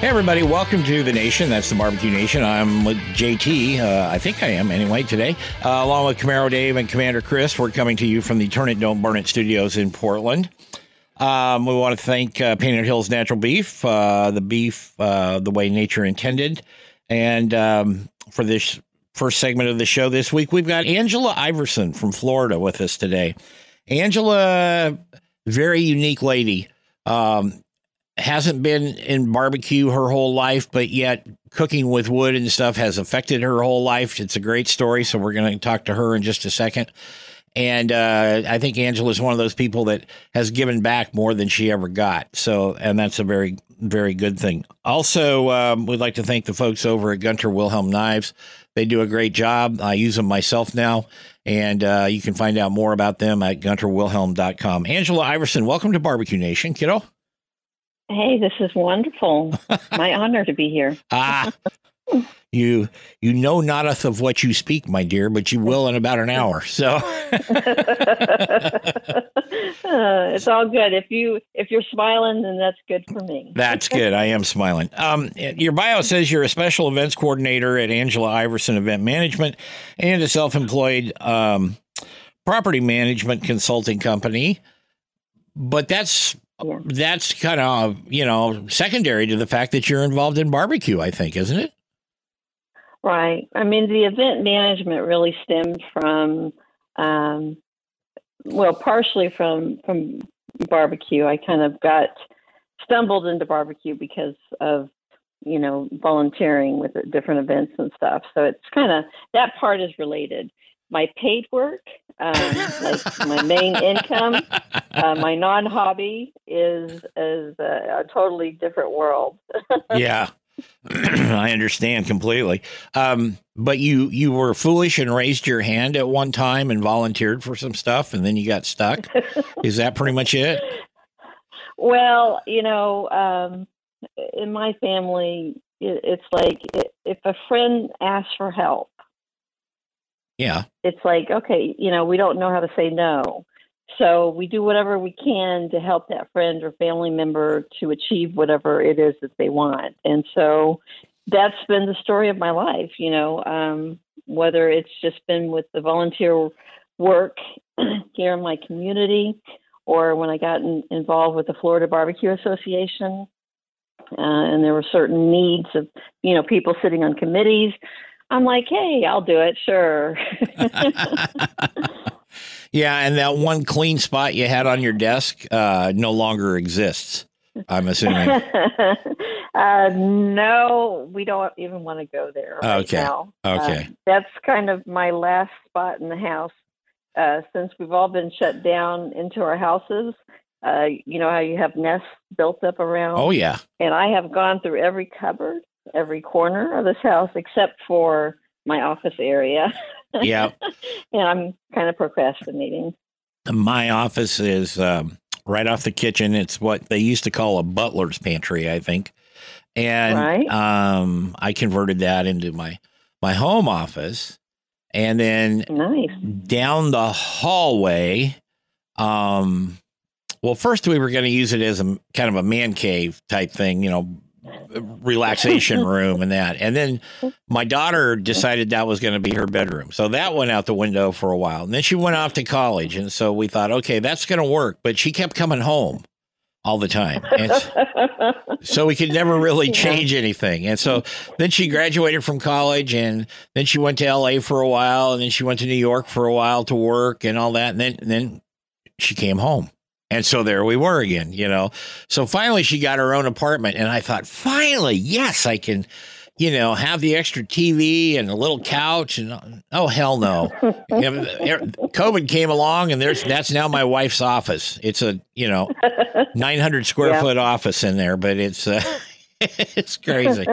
Hey everybody, welcome to the nation. That's the Barbecue Nation. I'm with JT, I think I am anyway today, along with Camaro Dave and Commander Chris. We're coming to you from the Turn It, Don't Burn It studios in Portland. We want to thank Painted Hills Natural Beef, the beef the way nature intended. And for this first segment of the show this week, we've got Angela Iverson from Florida with us today. Angela, very unique lady. Hasn't been in barbecue her whole life, but yet cooking with wood and stuff has affected her whole life. It's a great story, so we're going to talk to her in just a second. And I think Angela is one of those people that has given back more than she ever got. So, and that's a very, very good thing. Also, we'd like to thank the folks over at Gunter Wilhelm Knives. They do a great job. I use them myself now, and you can find out more about them at GunterWilhelm.com. Angela Iverson, welcome to Barbecue Nation, kiddo. Hey, this is wonderful. My honor to be here. You know notheth of what you speak, my dear, but you will in about an hour. So it's all good. If you're smiling, then that's good for me. That's good. I am smiling. Your bio says you're a special events coordinator at Angela Iverson Event Management and a self-employed property management consulting company. But that's kind of, secondary to the fact that you're involved in barbecue, I think, isn't it? Right. I mean, the event management really stemmed from, partially from barbecue. I kind of stumbled into barbecue because of, volunteering with different events and stuff. So it's kind of, that part is related. My paid work, like my main income, my non-hobby is a totally different world. Yeah, I understand completely. But you were foolish and raised your hand at one time and volunteered for some stuff, and then you got stuck. Is that pretty much it? Well, in my family, it's like if a friend asks for help. Yeah. It's like, okay, we don't know how to say no. So we do whatever we can to help that friend or family member to achieve whatever it is that they want. And so that's been the story of my life, whether it's just been with the volunteer work here in my community or when I got involved with the Florida Barbecue Association. And there were certain needs of, people sitting on committees. I'm like, hey, I'll do it. Sure. Yeah. And that one clean spot you had on your desk no longer exists, I'm assuming. No, we don't even want to go there right now. Okay. That's kind of my last spot in the house. Since we've all been shut down into our houses, you know how you have nests built up around? Oh, yeah. And I have gone through every cupboard, every corner of this house except for my office area. Yeah. And I'm kind of procrastinating. My office is right off the kitchen. It's what they used to call a butler's pantry, I think. And right. I converted that into my home office. And then nice. Down the hallway, first we were going to use it as a kind of a man cave type thing, relaxation room and that. And then my daughter decided that was going to be her bedroom. So that went out the window for a while. And then she went off to college. And so we thought, okay, that's going to work. But she kept coming home all the time. And so we could never really change anything. And so then she graduated from college and then she went to LA for a while. And then she went to New York for a while to work and all that. And then she came home. And so there we were again, you know. So finally she got her own apartment, and I thought, finally, yes, I can, you know, have the extra TV and a little couch. And oh, hell no. You know, COVID came along, and that's now my wife's office. It's a, you know, 900 square foot office in there, but it's it's crazy.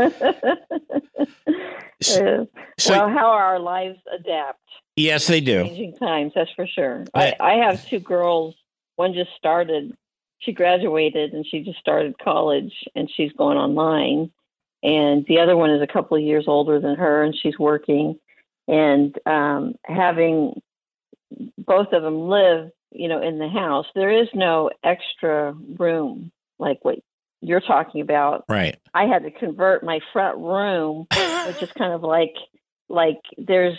So, well, how our lives adapt. Yes, they do. Changing times, that's for sure. I have two girls. One just started. She graduated, and she just started college, and she's going online. And the other one is a couple of years older than her, and she's working. And having both of them live, you know, in the house, there is no extra room like what you're talking about. Right. I had to convert my front room, which is kind of like there's.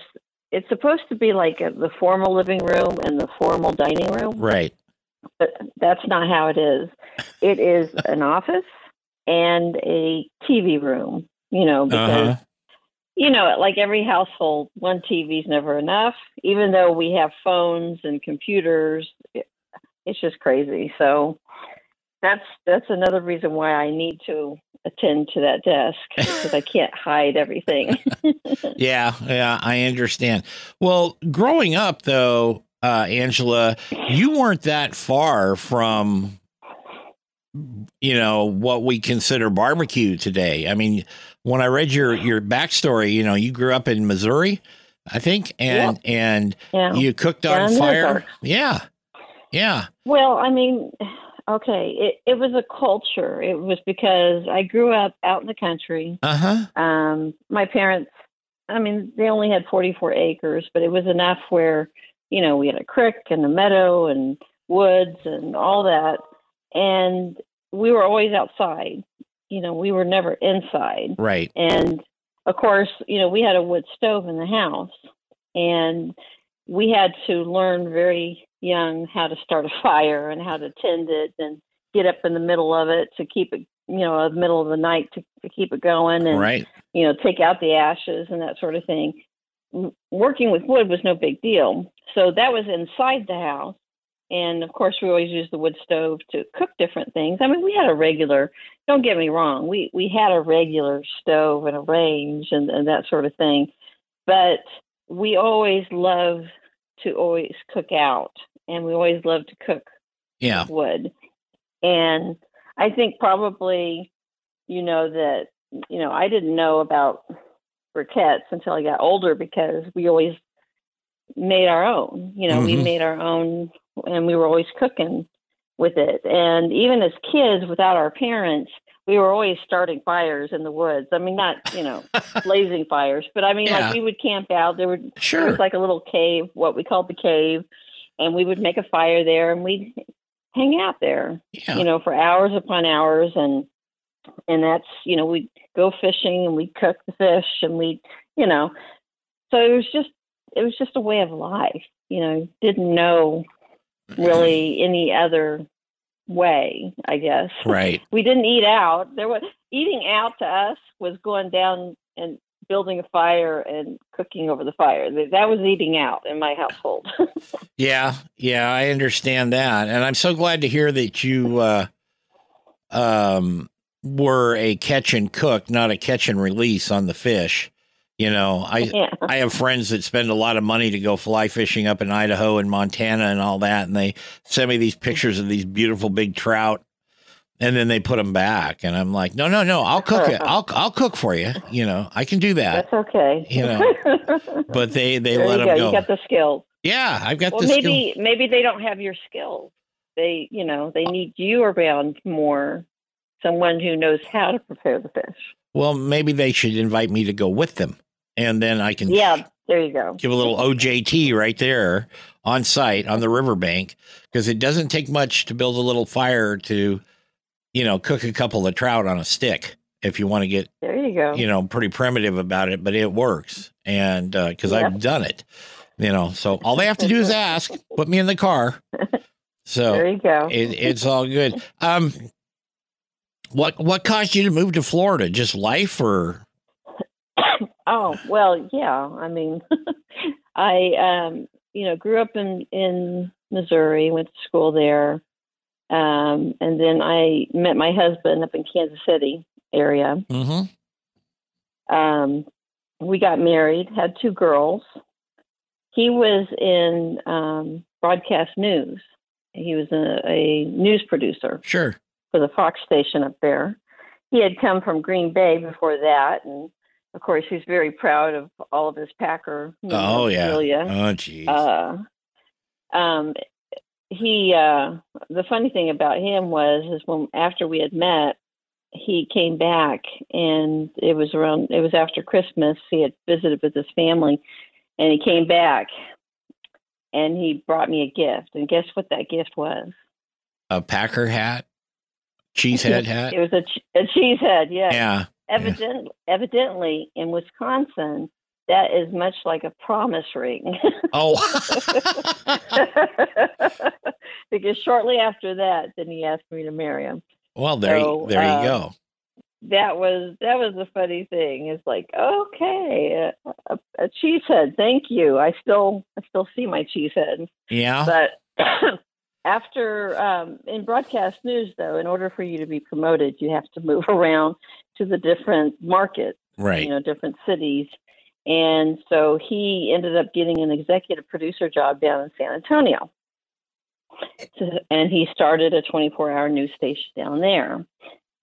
It's supposed to be like the formal living room and the formal dining room. Right. But that's not how it is. It is an office and a TV room, you know, because, you know, like every household, one TV is never enough, even though we have phones and computers. It's just crazy. So that's another reason why I need to attend to that desk, because I can't hide everything. Yeah, I understand. Well, growing up, though, Angela, you weren't that far from, you know, what we consider barbecue today. I mean, when I read your backstory, you know, you grew up in Missouri, I think, and you cooked on fire. Yeah. Well, I mean... Okay. It was a culture. It was because I grew up out in the country. My parents, I mean, they only had 44 acres, but it was enough where, you know, we had a creek and a meadow and woods and all that. And we were always outside. You know, we were never inside. Right. And of course, you know, we had a wood stove in the house, and we had to learn very young how to start a fire and how to tend it and get up in the middle of it to keep it, you know, the middle of the night to keep it going and, you know, take out the ashes and that sort of thing. Working with wood was no big deal. So that was inside the house. And of course, we always used the wood stove to cook different things. I mean, we had a regular, don't get me wrong, we had a regular stove and a range and that sort of thing. But we always loved to always cook out. And we always loved to cook with wood. And I think probably, you know, that, you know, I didn't know about briquettes until I got older, because we always made our own, you know, we made our own, and we were always cooking with it. And even as kids, without our parents, we were always starting fires in the woods. I mean, not, you know, blazing fires, but I mean, like we would camp out. There was like a little cave, what we called the cave. And we would make a fire there, and we'd hang out there, you know, for hours upon hours. And that's, you know, we'd go fishing, and we'd cook the fish, and we'd, you know, so it was just a way of life, you know, didn't know really any other way, I guess. Right. We didn't eat out. Eating out to us was going down and building a fire and cooking over the fire. That was eating out in my household. Yeah, I understand that. And I'm so glad to hear that you were a catch and cook, not a catch and release on the fish. You know, I have friends that spend a lot of money to go fly fishing up in Idaho and Montana and all that, and they send me these pictures of these beautiful big trout, and then they put them back, and I'm like, no, I'll cook it. I'll cook for you. You know, I can do that. That's okay. You know, but they let them go. You got the skills. Yeah, I've got the skills. Maybe they don't have your skills. They, you know, they need you around more, someone who knows how to prepare the fish. Well, maybe they should invite me to go with them, and then I can. Yeah, there you go. Give a little OJT right there on site on the riverbank, because it doesn't take much to build a little fire to. You know, cook a couple of trout on a stick if you want to get, there you go. You know, pretty primitive about it, but it works. And because I've done it, you know, so all they have to do is ask, put me in the car. So there you go. It's all good. What caused you to move to Florida? Just life or? Oh, well, yeah. I mean, I, you know, grew up in Missouri, went to school there. And then I met my husband up in Kansas City area. Mm-hmm. We got married, had two girls. He was in broadcast news. He was a news producer. Sure. For the Fox station up there. He had come from Green Bay before that. And, of course, he's very proud of all of his Packer. Oh, yeah. Australia. Oh, geez. The funny thing about him was when after we had met, he came back, and it was after Christmas. He had visited with his family, and he came back, and he brought me a gift. And guess what that gift was? A Packer hat, cheesehead hat. It was a cheesehead. Yes. Yeah. Evidently, in Wisconsin, that is much like a promise ring. Oh. Because shortly after that, then he asked me to marry him. Well, there you go. That was the funny thing. It's like, okay, a cheesehead. Thank you. I still see my cheesehead. Yeah. But after in broadcast news, though, in order for you to be promoted, you have to move around to the different markets, right? You know, different cities. And so he ended up getting an executive producer job down in San Antonio. And he started a 24-hour news station down there.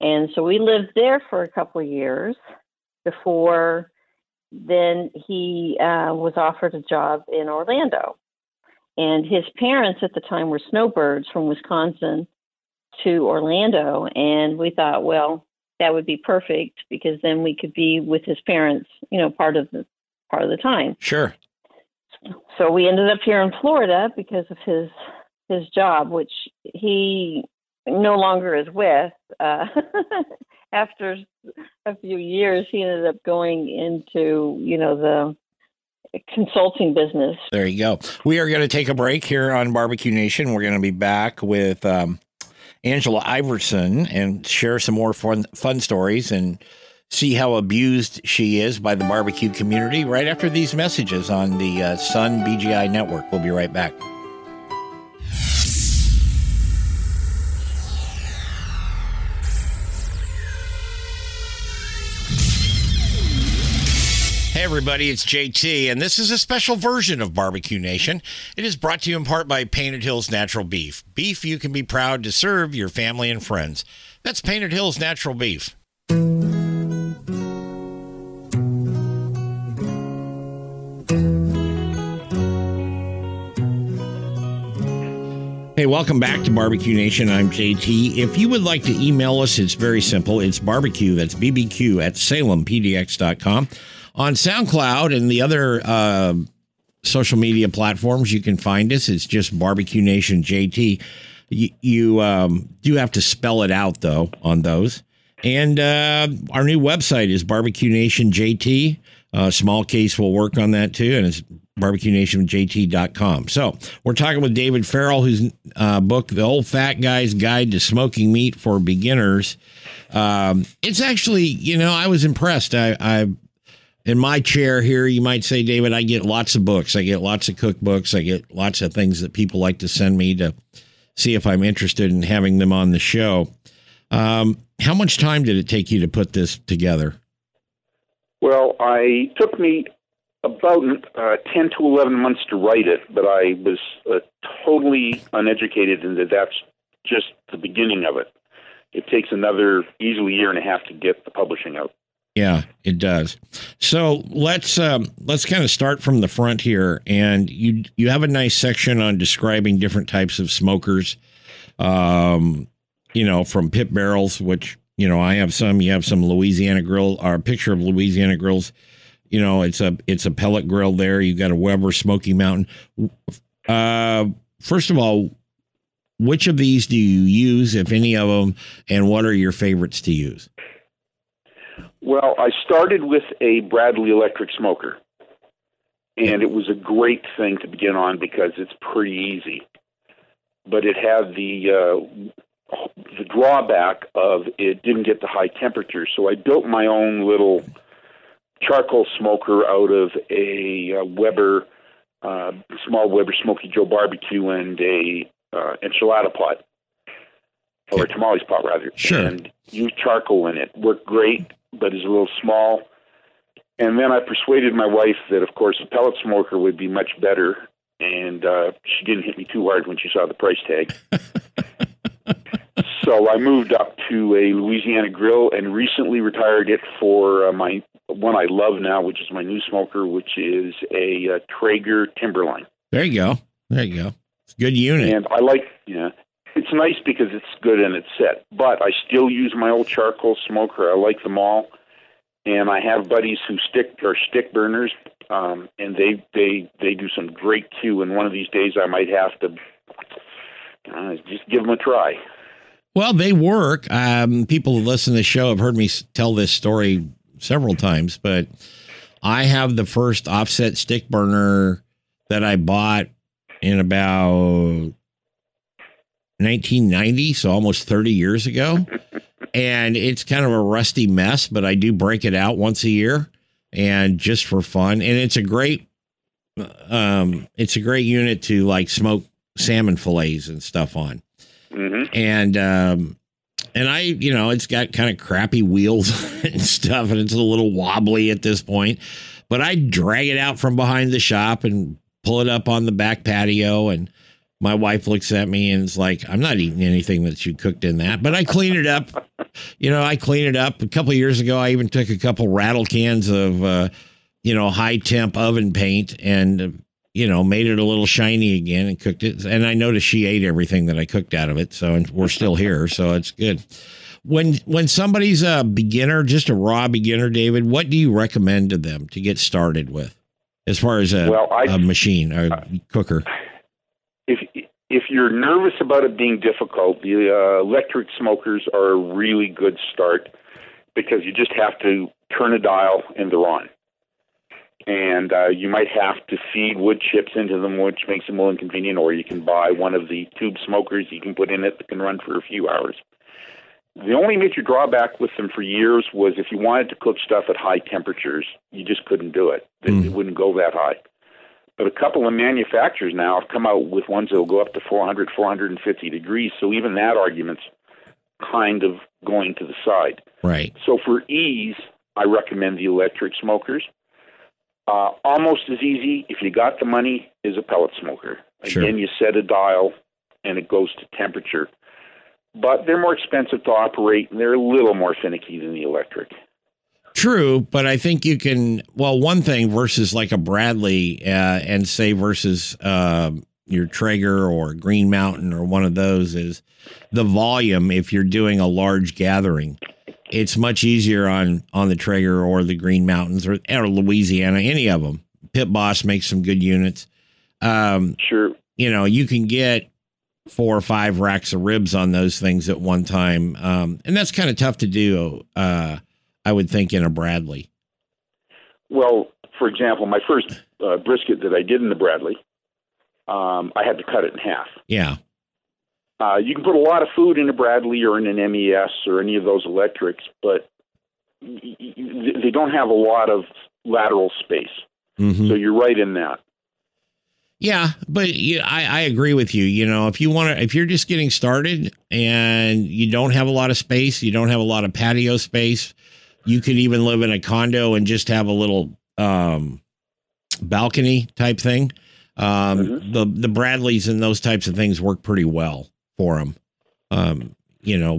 And so we lived there for a couple of years before then he was offered a job in Orlando. And his parents at the time were snowbirds from Wisconsin to Orlando. And we thought, well, that would be perfect because then we could be with his parents, you know, part of the time. Sure. So we ended up here in Florida because of his job, which he no longer is with. After a few years, he ended up going into, you know, the consulting business. There you go. We are going to take a break here on Barbecue Nation. We're going to be back with Angela Iverson and share some more fun stories and see how abused she is by the barbecue community right after these messages on the Sun BGI Network. We'll be right back. Hey everybody, it's JT, and this is a special version of Barbecue Nation. It is brought to you in part by Painted Hills Natural Beef. Beef you can be proud to serve your family and friends. That's Painted Hills Natural Beef. Hey, welcome back to Barbecue Nation. I'm JT. If you would like to email us, it's very simple. It's barbecue, that's BBQ, at SalemPDX.com. On SoundCloud and the other social media platforms, you can find us. It's just Barbecue Nation JT. You do have to spell it out, though, on those. And our new website is Barbecue Nation JT. Small case will work on that, too, and it's BarbecueNationJT.com. So we're talking with David Farrell, whose book, The Old Fat Guy's Guide to Smoking Meat for Beginners. It's actually, you know, I was impressed. I in my chair here, you might say, David, I get lots of books. I get lots of cookbooks. I get lots of things that people like to send me to see if I'm interested in having them on the show. How much time did it take you to put this together? Well, it took me about 10 to 11 months to write it, but I was totally uneducated, and that's just the beginning of it. It takes another easily year and a half to get the publishing out. Yeah, it does. So let's kind of start from the front here. And you have a nice section on describing different types of smokers, you know, from pit barrels, which, you know, I have some, you have some Louisiana grill, or a picture of Louisiana grills. You know, it's a pellet grill there. You've got a Weber Smoky Mountain. First of all, which of these do you use, if any of them, and what are your favorites to use? Well, I started with a Bradley electric smoker, and it was a great thing to begin on because it's pretty easy. But it had the drawback of it didn't get the high temperatures, so I built my own little charcoal smoker out of a Weber, small Weber Smoky Joe barbecue and a enchilada pot. or a tamales pot, rather. Sure. And use charcoal in it. Worked great, but is a little small. And then I persuaded my wife that, of course, a pellet smoker would be much better. And she didn't hit me too hard when she saw the price tag. So I moved up to a Louisiana grill and recently retired it for my one I love now, which is my new smoker, which is a Traeger Timberline. There you go. There you go. It's a good unit. And I like, it's nice because it's good and it's set. But I still use my old charcoal smoker. I like them all. And I have buddies who stick burners, and they do some great Q. And one of these days I might have to just give them a try. Well, they work. People who listen to the show have heard me tell this story several times, but I have the first offset stick burner that I bought in about 1990, so almost 30 years ago. And it's kind of a rusty mess, but I do break it out once a year and just for fun. And it's a great unit to like smoke salmon fillets and stuff on. Mm-hmm. And I, it's got kind of crappy wheels and stuff, and it's a little wobbly at this point, but I drag it out from behind the shop and pull it up on the back patio. And my wife looks at me and is like, I'm not eating anything that you cooked in that, but I clean it up. I clean it up. A couple of years ago, I even took a couple rattle cans of, high temp oven paint and, made it a little shiny again and cooked it. And I noticed she ate everything that I cooked out of it. So we're still here. So it's good. When somebody's a beginner, just a raw beginner, David, what do you recommend to them to get started with as far as a machine or cooker? If you're nervous about it being difficult, the electric smokers are a really good start because you just have to turn a dial and they're on. And you might have to feed wood chips into them, which makes them a little inconvenient, or you can buy one of the tube smokers you can put in it that can run for a few hours. The only major drawback with them for years was if you wanted to cook stuff at high temperatures, you just couldn't do it. It wouldn't go that high. But a couple of manufacturers now have come out with ones that will go up to 400, 450 degrees. So even that argument's kind of going to the side. Right. So for ease, I recommend the electric smokers. Almost as easy, if you got the money, is a pellet smoker. Sure. Again, you set a dial and it goes to temperature. But they're more expensive to operate and they're a little more finicky than the electric. True, but I think you can, one thing versus like a Bradley and say versus your Traeger or Green Mountain or one of those is the volume. If you're doing a large gathering, it's much easier on the Traeger or the Green Mountains or Louisiana, any of them. Pit Boss makes some good units. Sure. You can get 4 or 5 racks of ribs on those things at one time. And that's kind of tough to do, I would think, in a Bradley. Well, for example, my first brisket that I did in the Bradley, I had to cut it in half. Yeah. You can put a lot of food in a Bradley or in an MES or any of those electrics, but they don't have a lot of lateral space. Mm-hmm. So you're right in that. Yeah, but I agree with you. If you're just getting started and you don't have a lot of space, you don't have a lot of patio space, you could even live in a condo and just have a little balcony type thing. Mm-hmm. The Bradleys and those types of things work pretty well for them,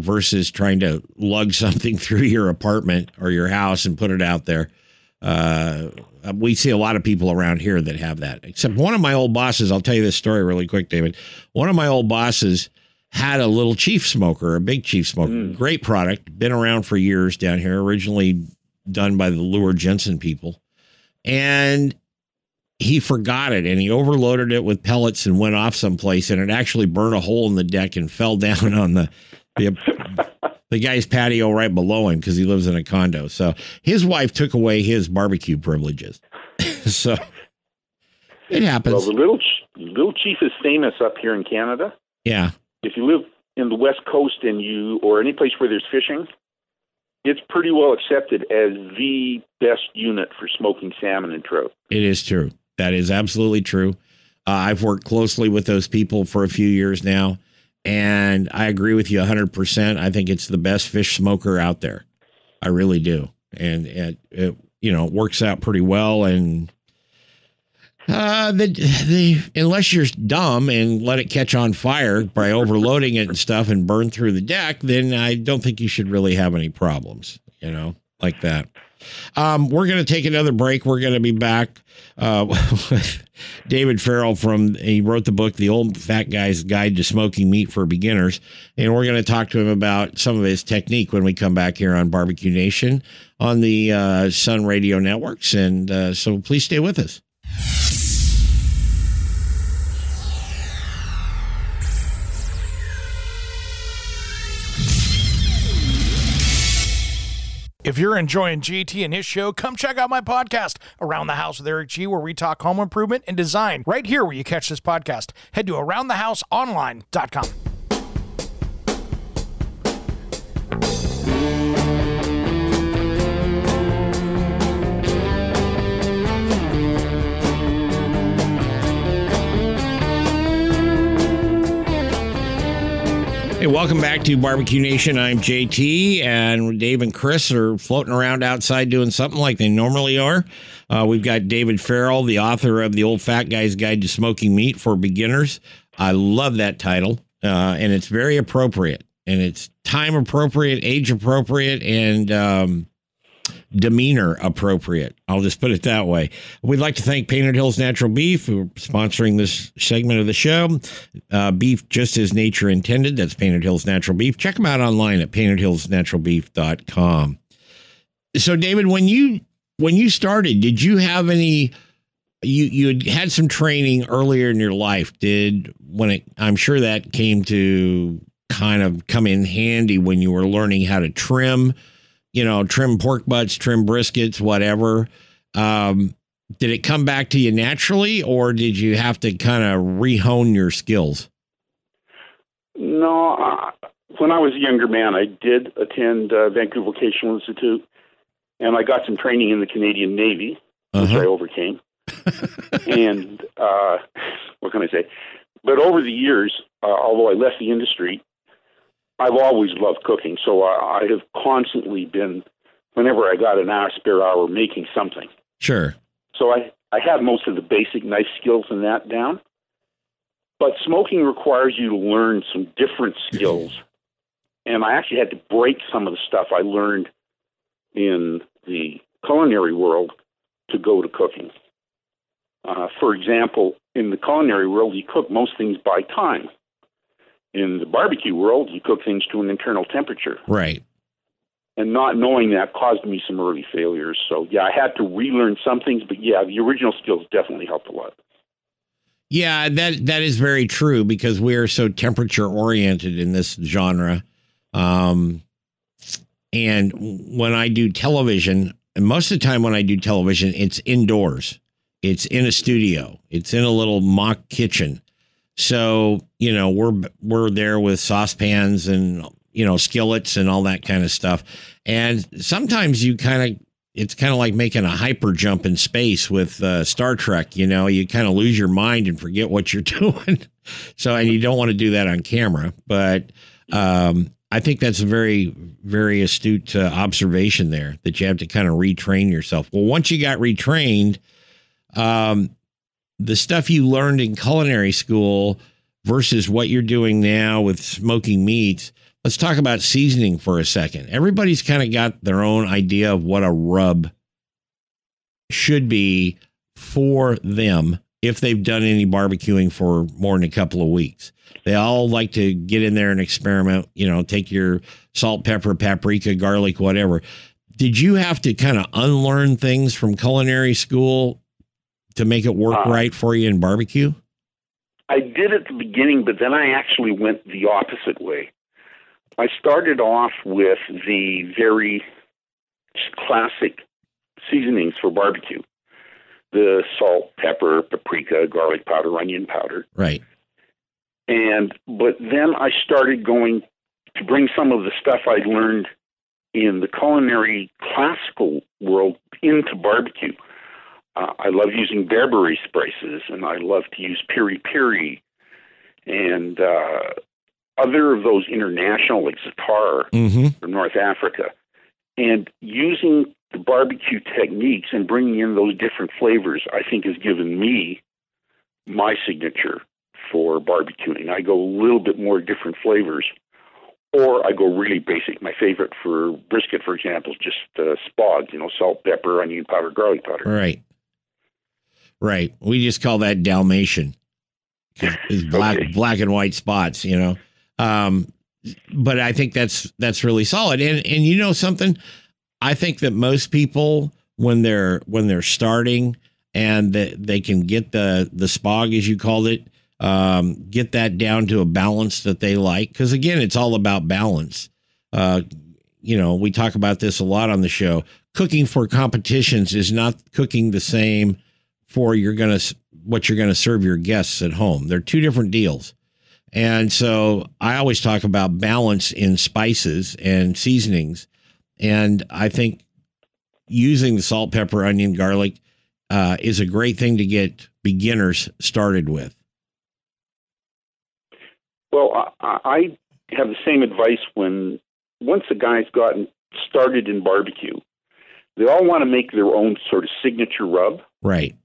versus trying to lug something through your apartment or your house and put it out there. We see a lot of people around here that have that, except one of my old bosses. I'll tell you this story really quick, David. One of my old bosses had a little Chief smoker, a Big Chief smoker. Great product, been around for years down here, originally done by the Lure Jensen people. And he forgot it, and he overloaded it with pellets and went off someplace, and it actually burned a hole in the deck and fell down on the guy's patio right below him because he lives in a condo. So his wife took away his barbecue privileges. So it happens. Well, the little Chief is famous up here in Canada. Yeah. If you live in the West Coast or any place where there's fishing, it's pretty well accepted as the best unit for smoking salmon and trout. It is true. That is absolutely true. I've worked closely with those people for a few years now, And I agree with you 100%. I think it's the best fish smoker out there. I really do. And it you know, works out pretty well. And unless you're dumb and let it catch on fire by overloading it and stuff and burn through the deck, then I don't think you should really have any problems, you know, like that. We're going to take another break. We're going to be back with David Farrell he wrote the book, The Old Fat Guy's Guide to Smoking Meat for Beginners. And we're going to talk to him about some of his technique when we come back here on Barbecue Nation on the Sun Radio Networks. And so please stay with us. If you're enjoying GT and his show, come check out my podcast, Around the House with Eric G, where we talk home improvement and design. Right here where you catch this podcast. Head to AroundTheHouseOnline.com. Hey, welcome back to Barbecue Nation. I'm JT, and Dave and Chris are floating around outside doing something like they normally are. We've got David Farrell, the author of The Old Fat Guy's Guide to Smoking Meat for Beginners. I love that title, and it's very appropriate, and it's time appropriate, age appropriate, and demeanor appropriate. I'll just put it that way. We'd like to thank Painted Hills Natural Beef, who are sponsoring this segment of the show. Beef just as nature intended. That's Painted Hills Natural Beef. Check them out online at PaintedHillsNaturalBeef.com. So, David, when you started, did you have any? You had some training earlier in your life. I'm sure that came to kind of come in handy when you were learning how to trim. You know, trim pork butts, trim briskets, whatever. Did it come back to you naturally, or did you have to kind of rehone your skills? No, when I was a younger man, I did attend Vancouver Vocational Institute, and I got some training in the Canadian Navy, which I overcame. And what can I say? But over the years, although I left the industry, I've always loved cooking, so I have constantly been, whenever I got an hour, spare hour, making something. Sure. So I had most of the basic knife skills and that down, but smoking requires you to learn some different skills, and I actually had to break some of the stuff I learned in the culinary world to go to cooking. For example, in the culinary world, you cook most things by time. In the barbecue world, you cook things to an internal temperature. Right. And not knowing that caused me some early failures. So, yeah, I had to relearn some things, but, yeah, the original skills definitely helped a lot. Yeah, that is very true because we are so temperature-oriented in this genre. And when I do television, and most of the time when I do television, it's indoors. It's in a studio. It's in a little mock kitchen. So, you know, we're there with saucepans and, you know, skillets and all that kind of stuff. And sometimes it's kind of like making a hyper jump in space with Star Trek. You know, you kind of lose your mind and forget what you're doing. So, and you don't want to do that on camera. But I think that's a very, very astute observation there that you have to kind of retrain yourself. Well, once you got retrained, the stuff you learned in culinary school versus what you're doing now with smoking meats. Let's talk about seasoning for a second. Everybody's kind of got their own idea of what a rub should be for them if they've done any barbecuing for more than a couple of weeks. They all like to get in there and experiment, you know, take your salt, pepper, paprika, garlic, whatever. Did you have to kind of unlearn things from culinary school to make it work right for you in barbecue? I did at the beginning, but then I actually went the opposite way. I started off with the very classic seasonings for barbecue, the salt, pepper, paprika, garlic powder, onion powder. Right. But then I started going to bring some of the stuff I'd learned in the culinary classical world into barbecue. I love using berbere spices, and I love to use Piri Piri, and other of those international, like za'atar from North Africa, and using the barbecue techniques and bringing in those different flavors, I think, has given me my signature for barbecuing. I go a little bit more different flavors, or I go really basic. My favorite for brisket, for example, is just SPOG, salt, pepper, onion powder, garlic powder. Right. We just call that Dalmatian. It's black and white spots, but I think that's really solid. And you know something, I think that most people when they're starting and they can get the SPOG, as you called it, get that down to a balance that they like. Because again, it's all about balance. We talk about this a lot on the show. Cooking for competitions is not cooking the same for what you're going to serve your guests at home. They're two different deals. And so I always talk about balance in spices and seasonings. And I think using the salt, pepper, onion, garlic is a great thing to get beginners started with. Well, I have the same advice once a guy's gotten started in barbecue, they all want to make their own sort of signature rub. Right.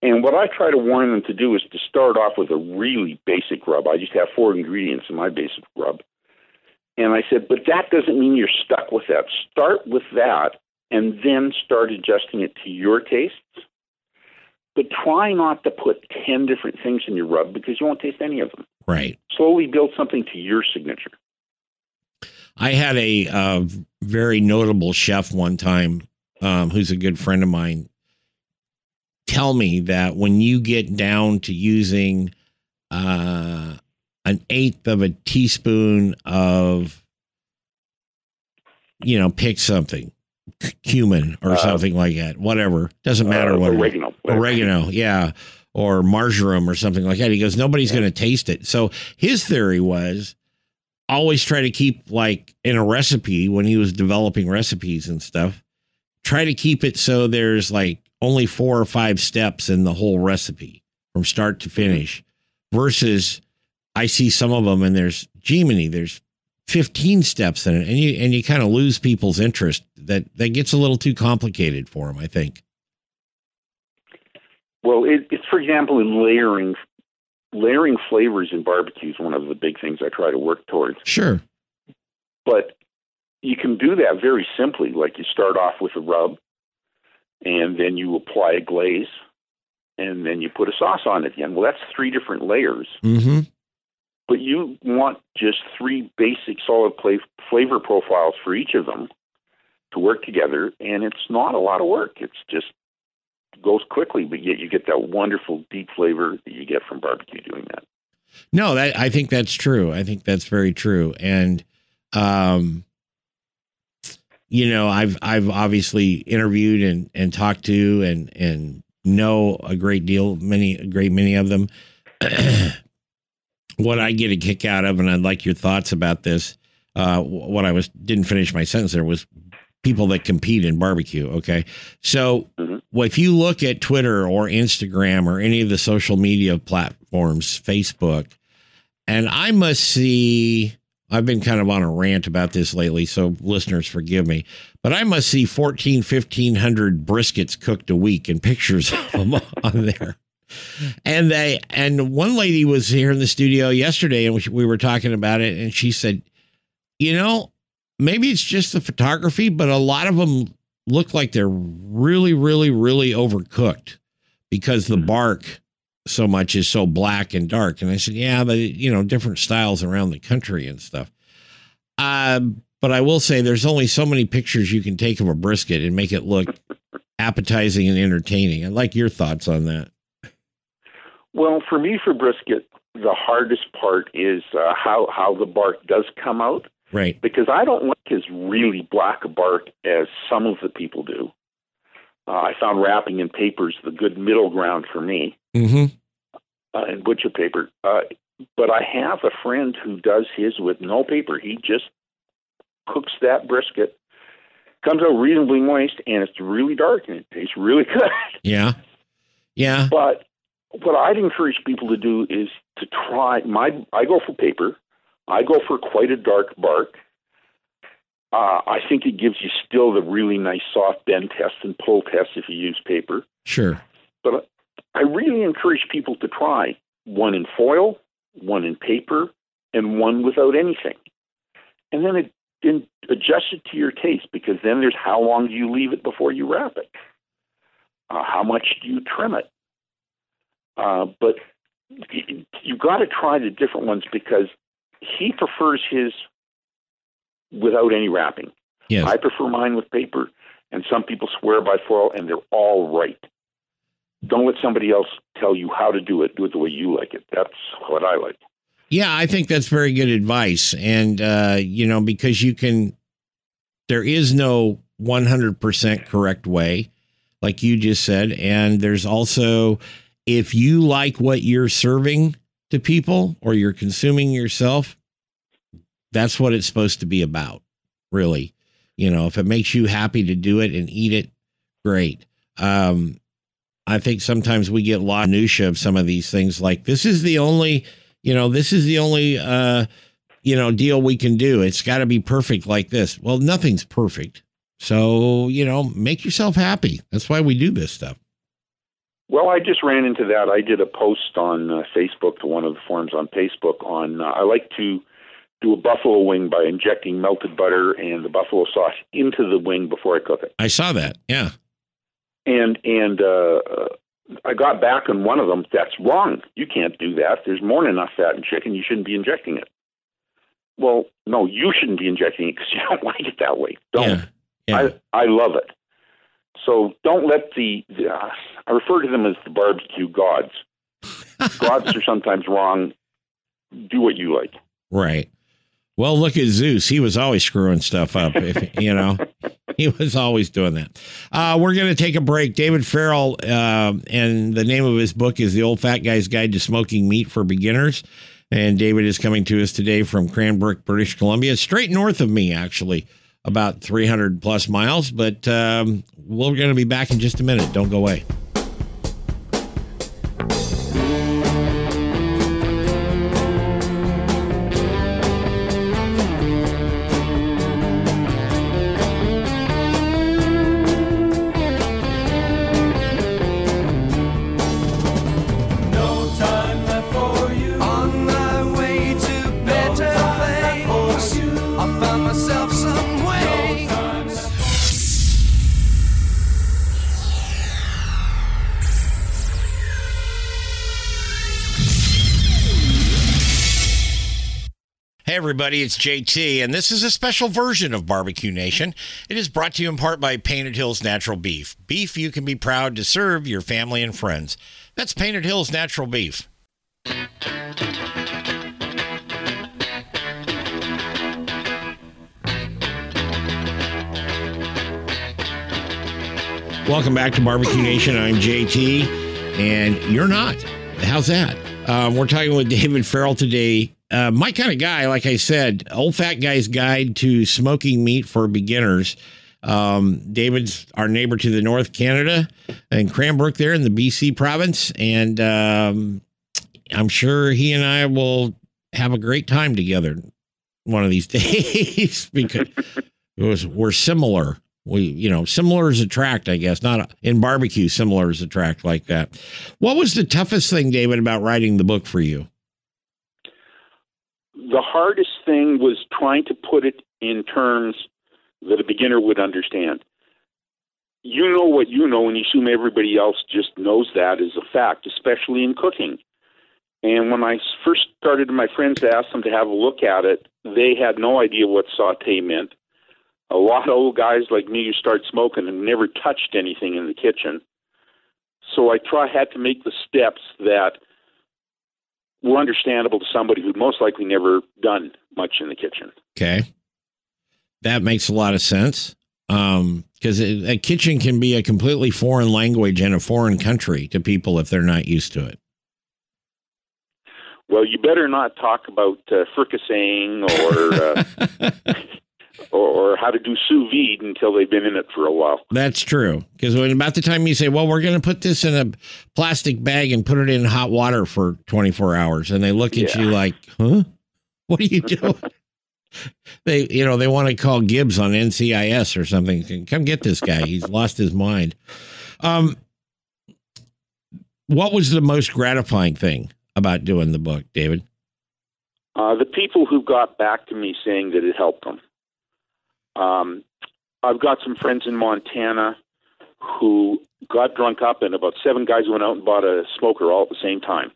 And what I try to warn them to do is to start off with a really basic rub. I just have 4 ingredients in my basic rub. And I said, but that doesn't mean you're stuck with that. Start with that and then start adjusting it to your tastes. But try not to put 10 different things in your rub because you won't taste any of them. Right. Slowly build something to your signature. I had a very notable chef one time who's a good friend of mine tell me that when you get down to using an 1/8 of a teaspoon of, pick something, cumin or something like that, whatever, doesn't matter what. Oregano, yeah, or marjoram or something like that. He goes, nobody's going to taste it. So his theory was always try to keep, like in a recipe, when he was developing recipes and stuff, try to keep it so there's like only 4 or 5 steps in the whole recipe from start to finish, versus I see some of them and there's Gemini, there's 15 steps in it. And you kind of lose people's interest. That gets a little too complicated for them, I think. Well, it's, for example, in layering flavors in barbecue is one of the big things I try to work towards. Sure. But you can do that very simply. Like you start off with a rub, and then you apply a glaze, and then you put a sauce on it again. Well, that's 3 different layers. Mm-hmm. But you want just 3 basic solid flavor profiles for each of them to work together, and it's not a lot of work. It's just goes quickly, but yet you get that wonderful deep flavor that you get from barbecue doing that. No, I think that's true. I think that's very true. And, I've obviously interviewed and talked to and know a great many of them. What I get a kick out of, and I'd like your thoughts about this. What I didn't finish my sentence there, was people that compete in barbecue. Okay. So if you look at Twitter or Instagram or any of the social media platforms, Facebook, and I must see, I've been kind of on a rant about this lately, so listeners forgive me, but I must see 1,500 briskets cooked a week and pictures of them on there. And one lady was here in the studio yesterday and we were talking about it, and she said, maybe it's just the photography, but a lot of them look like they're really, really, really overcooked because the bark so much is so black and dark. And I said, yeah, but different styles around the country and stuff. But I will say there's only so many pictures you can take of a brisket and make it look appetizing and entertaining. I'd like your thoughts on that. Well, for me, for brisket, the hardest part is how the bark does come out. Right. Because I don't like as really black a bark as some of the people do. I found wrapping in paper's the good middle ground for me, and butcher paper. But I have a friend who does his with no paper. He just cooks that brisket, comes out reasonably moist, and it's really dark, and it tastes really good. Yeah. But what I'd encourage people to do is to try. I go for paper. I go for quite a dark bark. I think it gives you still the really nice soft bend test and pull test if you use paper. Sure. But I really encourage people to try one in foil, one in paper, and one without anything. And then adjust it to your taste, because then there's how long do you leave it before you wrap it? How much do you trim it? But you've got to try the different ones, because he prefers his without any wrapping. Yes. I prefer mine with paper, and some people swear by foil, and they're all right. Don't let somebody else tell you how to do it. Do it the way you like it. That's what I like. Yeah, I think that's very good advice. And, because there is no 100% correct way, like you just said. And there's also, if you like what you're serving to people or you're consuming yourself, that's what it's supposed to be about, really. If it makes you happy to do it and eat it, great. I think sometimes we get la minutia of some of these things, like this is the only deal we can do. It's got to be perfect like this. Well, nothing's perfect. So, make yourself happy. That's why we do this stuff. Well, I just ran into that. I did a post on Facebook, to one of the forums on Facebook, on I like to do a buffalo wing by injecting melted butter and the buffalo sauce into the wing before I cook it. I saw that, yeah. And I got back on one of them, that's wrong. You can't do that. There's more than enough fat in chicken. You shouldn't be injecting it. Well, no, you shouldn't be injecting it because you don't like it that way. Don't. Yeah. Yeah. I love it. So don't let the I refer to them as the barbecue gods. Gods are sometimes wrong. Do what you like. Right. Well, look at Zeus. He was always screwing stuff up. He was always doing that. We're going to take a break. David Farrell, and the name of his book is The Old Fat Guy's Guide to Smoking Meat for Beginners. And David is coming to us today from Cranbrook, British Columbia, straight north of me, actually, about 300 plus miles. But we're going to be back in just a minute. Don't go away. Everybody, it's JT, and this is a special version of Barbecue Nation. It is brought to you in part by Painted Hills Natural Beef. Beef you can be proud to serve your family and friends. That's Painted Hills Natural Beef. Welcome back to Barbecue Nation. I'm JT, and you're not. How's that? We're talking with David Farrell today. My kind of guy, like I said, Old Fat Guy's Guide to Smoking Meat for Beginners. David's our neighbor to the north, Canada, and Cranbrook there in the BC province. And I'm sure he and I will have a great time together one of these days because we're similar. We, similar is attract, I guess, not in barbecue, similar is attract like that. What was the toughest thing, David, about writing the book for you? The hardest thing was trying to put it in terms that a beginner would understand. You know what you know, and you assume everybody else just knows that as a fact, especially in cooking. And when I first started, my friends asked them to have a look at it. They had no idea what sauté meant. A lot of old guys like me who start smoking and never touched anything in the kitchen. So I had to make the steps that were understandable to somebody who'd most likely never done much in the kitchen. Okay. That makes a lot of sense. Because a kitchen can be a completely foreign language in a foreign country to people if they're not used to it. Well, you better not talk about fricasseing or how to do sous vide until they've been in it for a while. That's true. Because when about the time you say, well, we're going to put this in a plastic bag and put it in hot water for 24 hours. And they look at you like, huh? What are you doing? They want to call Gibbs on NCIS or something. Come get this guy. He's lost his mind. What was the most gratifying thing about doing the book, David? The people who got back to me saying that it helped them. I've got some friends in Montana who got drunk up, and about seven guys went out and bought a smoker all at the same time.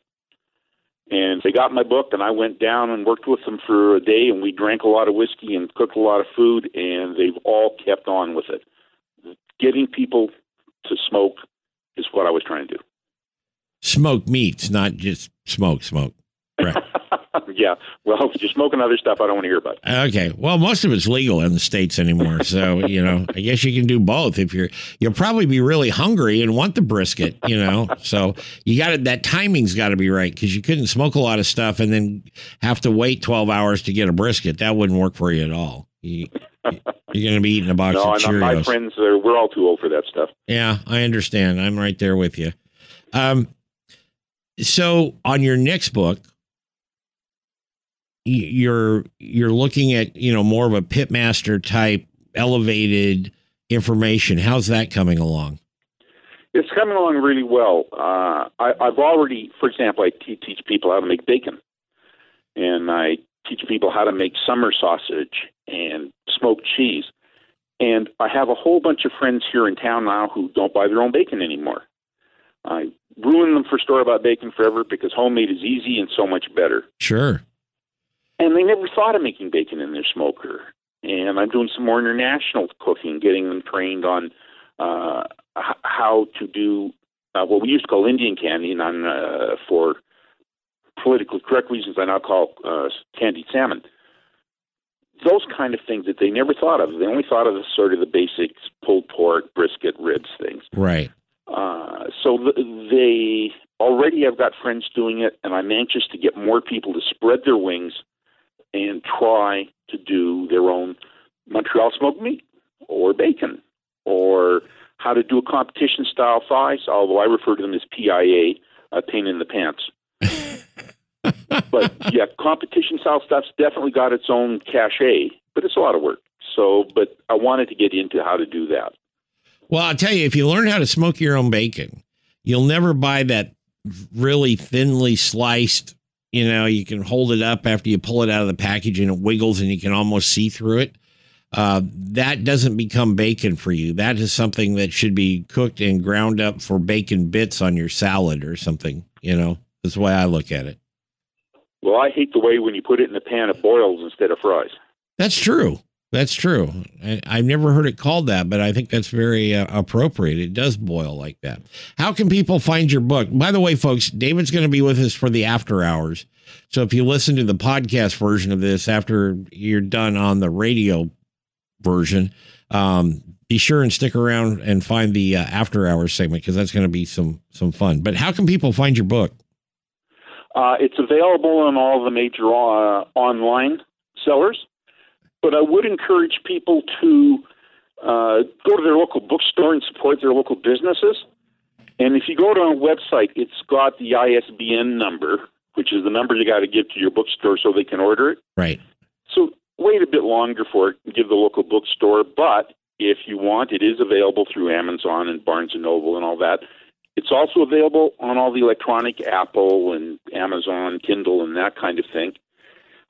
And they got my book, and I went down and worked with them for a day, and we drank a lot of whiskey and cooked a lot of food, and they've all kept on with it. Getting people to smoke is what I was trying to do. Smoke meats, not just smoke. Right. Yeah. Well, if you're smoking other stuff, I don't want to hear about it. Okay. Well, most of it's legal in the States anymore. So, I guess you can do both. If you'll probably be really hungry and want the brisket, so you got it. That timing's got to be right, because you couldn't smoke a lot of stuff and then have to wait 12 hours to get a brisket. That wouldn't work for you at all. You're going to be eating a box of Cheerios. My friends, we're all too old for that stuff. Yeah, I understand. I'm right there with you. So on your next book, you're looking at, more of a pitmaster type elevated information. How's that coming along? It's coming along really well. I've already, for example, I teach people how to make bacon, and I teach people how to make summer sausage and smoked cheese. And I have a whole bunch of friends here in town now who don't buy their own bacon anymore. I ruined them for store-bought bacon forever, because homemade is easy and so much better. Sure. And they never thought of making bacon in their smoker. And I'm doing some more international cooking, getting them trained on how to do what we used to call Indian candy, and for politically correct reasons, I now call candied salmon. Those kind of things that they never thought of. They only thought of the sort of the basics, pulled pork, brisket, ribs, things. Right. So they already have got friends doing it, and I'm anxious to get more people to spread their wings and try to do their own Montreal smoked meat or bacon, or how to do a competition-style thighs, although I refer to them as PIA, pain in the pants. But, yeah, competition-style stuff's definitely got its own cachet, but it's a lot of work. But I wanted to get into how to do that. Well, I'll tell you, if you learn how to smoke your own bacon, you'll never buy that really thinly sliced, you can hold it up after you pull it out of the package and it wiggles and you can almost see through it. That doesn't become bacon for you. That is something that should be cooked and ground up for bacon bits on your salad or something. That's the way I look at it. Well, I hate the way when you put it in a pan, it boils instead of fries. That's true. That's true. I've never heard it called that, but I think that's very appropriate. It does boil like that. How can people find your book? By the way, folks, David's going to be with us for the after hours. So if you listen to the podcast version of this after you're done on the radio version, be sure and stick around and find the after hours segment, because that's going to be some fun. But how can people find your book? It's available on all the major online sellers. But I would encourage people to go to their local bookstore and support their local businesses. And if you go to our website, it's got the ISBN number, which is the number you got to give to your bookstore so they can order it. Right. So wait a bit longer for it and give the local bookstore. But if you want, it is available through Amazon and Barnes & Noble and all that. It's also available on all the electronic, Apple and Amazon, Kindle and that kind of thing.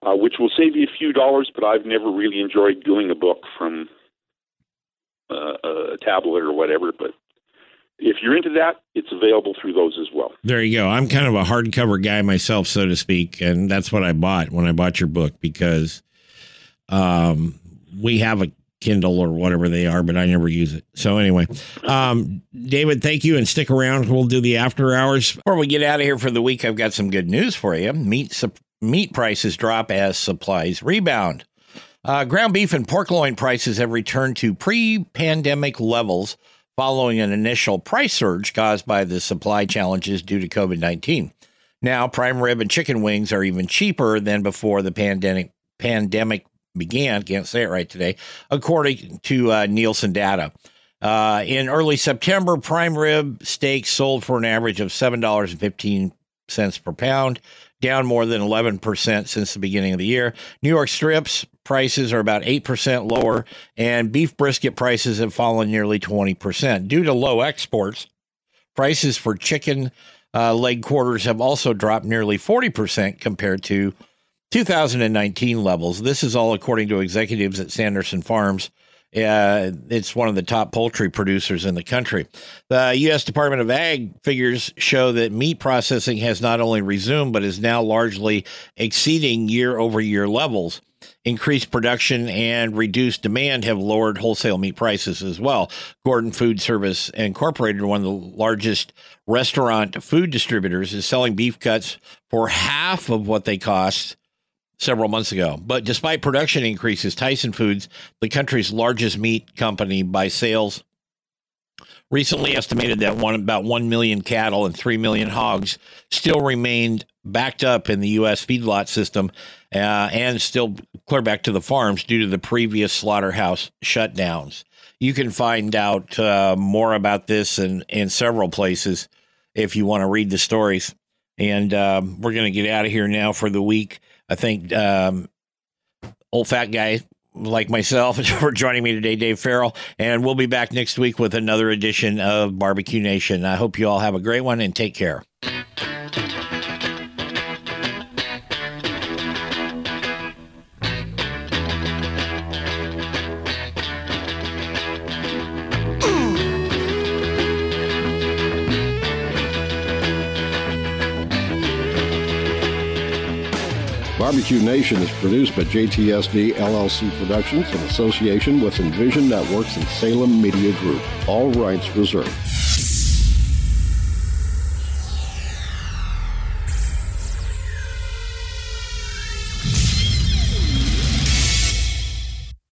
Which will save you a few dollars, but I've never really enjoyed doing a book from a tablet or whatever. But if you're into that, it's available through those as well. There you go. I'm kind of a hardcover guy myself, so to speak, and that's what I bought when I bought your book, because we have a Kindle or whatever they are, but I never use it. So anyway, David, thank you, and stick around. We'll do the after hours. Before we get out of here for the week, I've got some good news for you. Meat prices drop as supplies rebound. Ground beef and pork loin prices have returned to pre-pandemic levels following an initial price surge caused by the supply challenges due to COVID-19. Now, prime rib and chicken wings are even cheaper than before the pandemic began. Can't say it right today, according to Nielsen data. In early September, prime rib steaks sold for an average of $7.15 cents per pound, down more than 11% since the beginning of the year. New York strips prices are about 8% lower, and beef brisket prices have fallen nearly 20%. Due to low exports, prices for chicken leg quarters have also dropped nearly 40% compared to 2019 levels. This is all according to executives at Sanderson Farms. It's one of the top poultry producers in the country. The U.S. Department of Ag figures show that meat processing has not only resumed, but is now largely exceeding year-over-year levels. Increased production and reduced demand have lowered wholesale meat prices as well. Gordon Food Service Incorporated, one of the largest restaurant food distributors, is selling beef cuts for half of what they cost several months ago. But despite production increases, Tyson Foods, the country's largest meat company by sales, recently estimated that about 1 million cattle and 3 million hogs still remained backed up in the U.S. feedlot system and still clear back to the farms due to the previous slaughterhouse shutdowns. You can find out more about this in several places if you want to read the stories. And we're going to get out of here now for the week. I think old fat guy like myself for joining me today, Dave Farrell, and we'll be back next week with another edition of Barbecue Nation. I hope you all have a great one and take care. Barbecue Nation is produced by JTSD LLC Productions in association with Envision Networks and Salem Media Group. All rights reserved.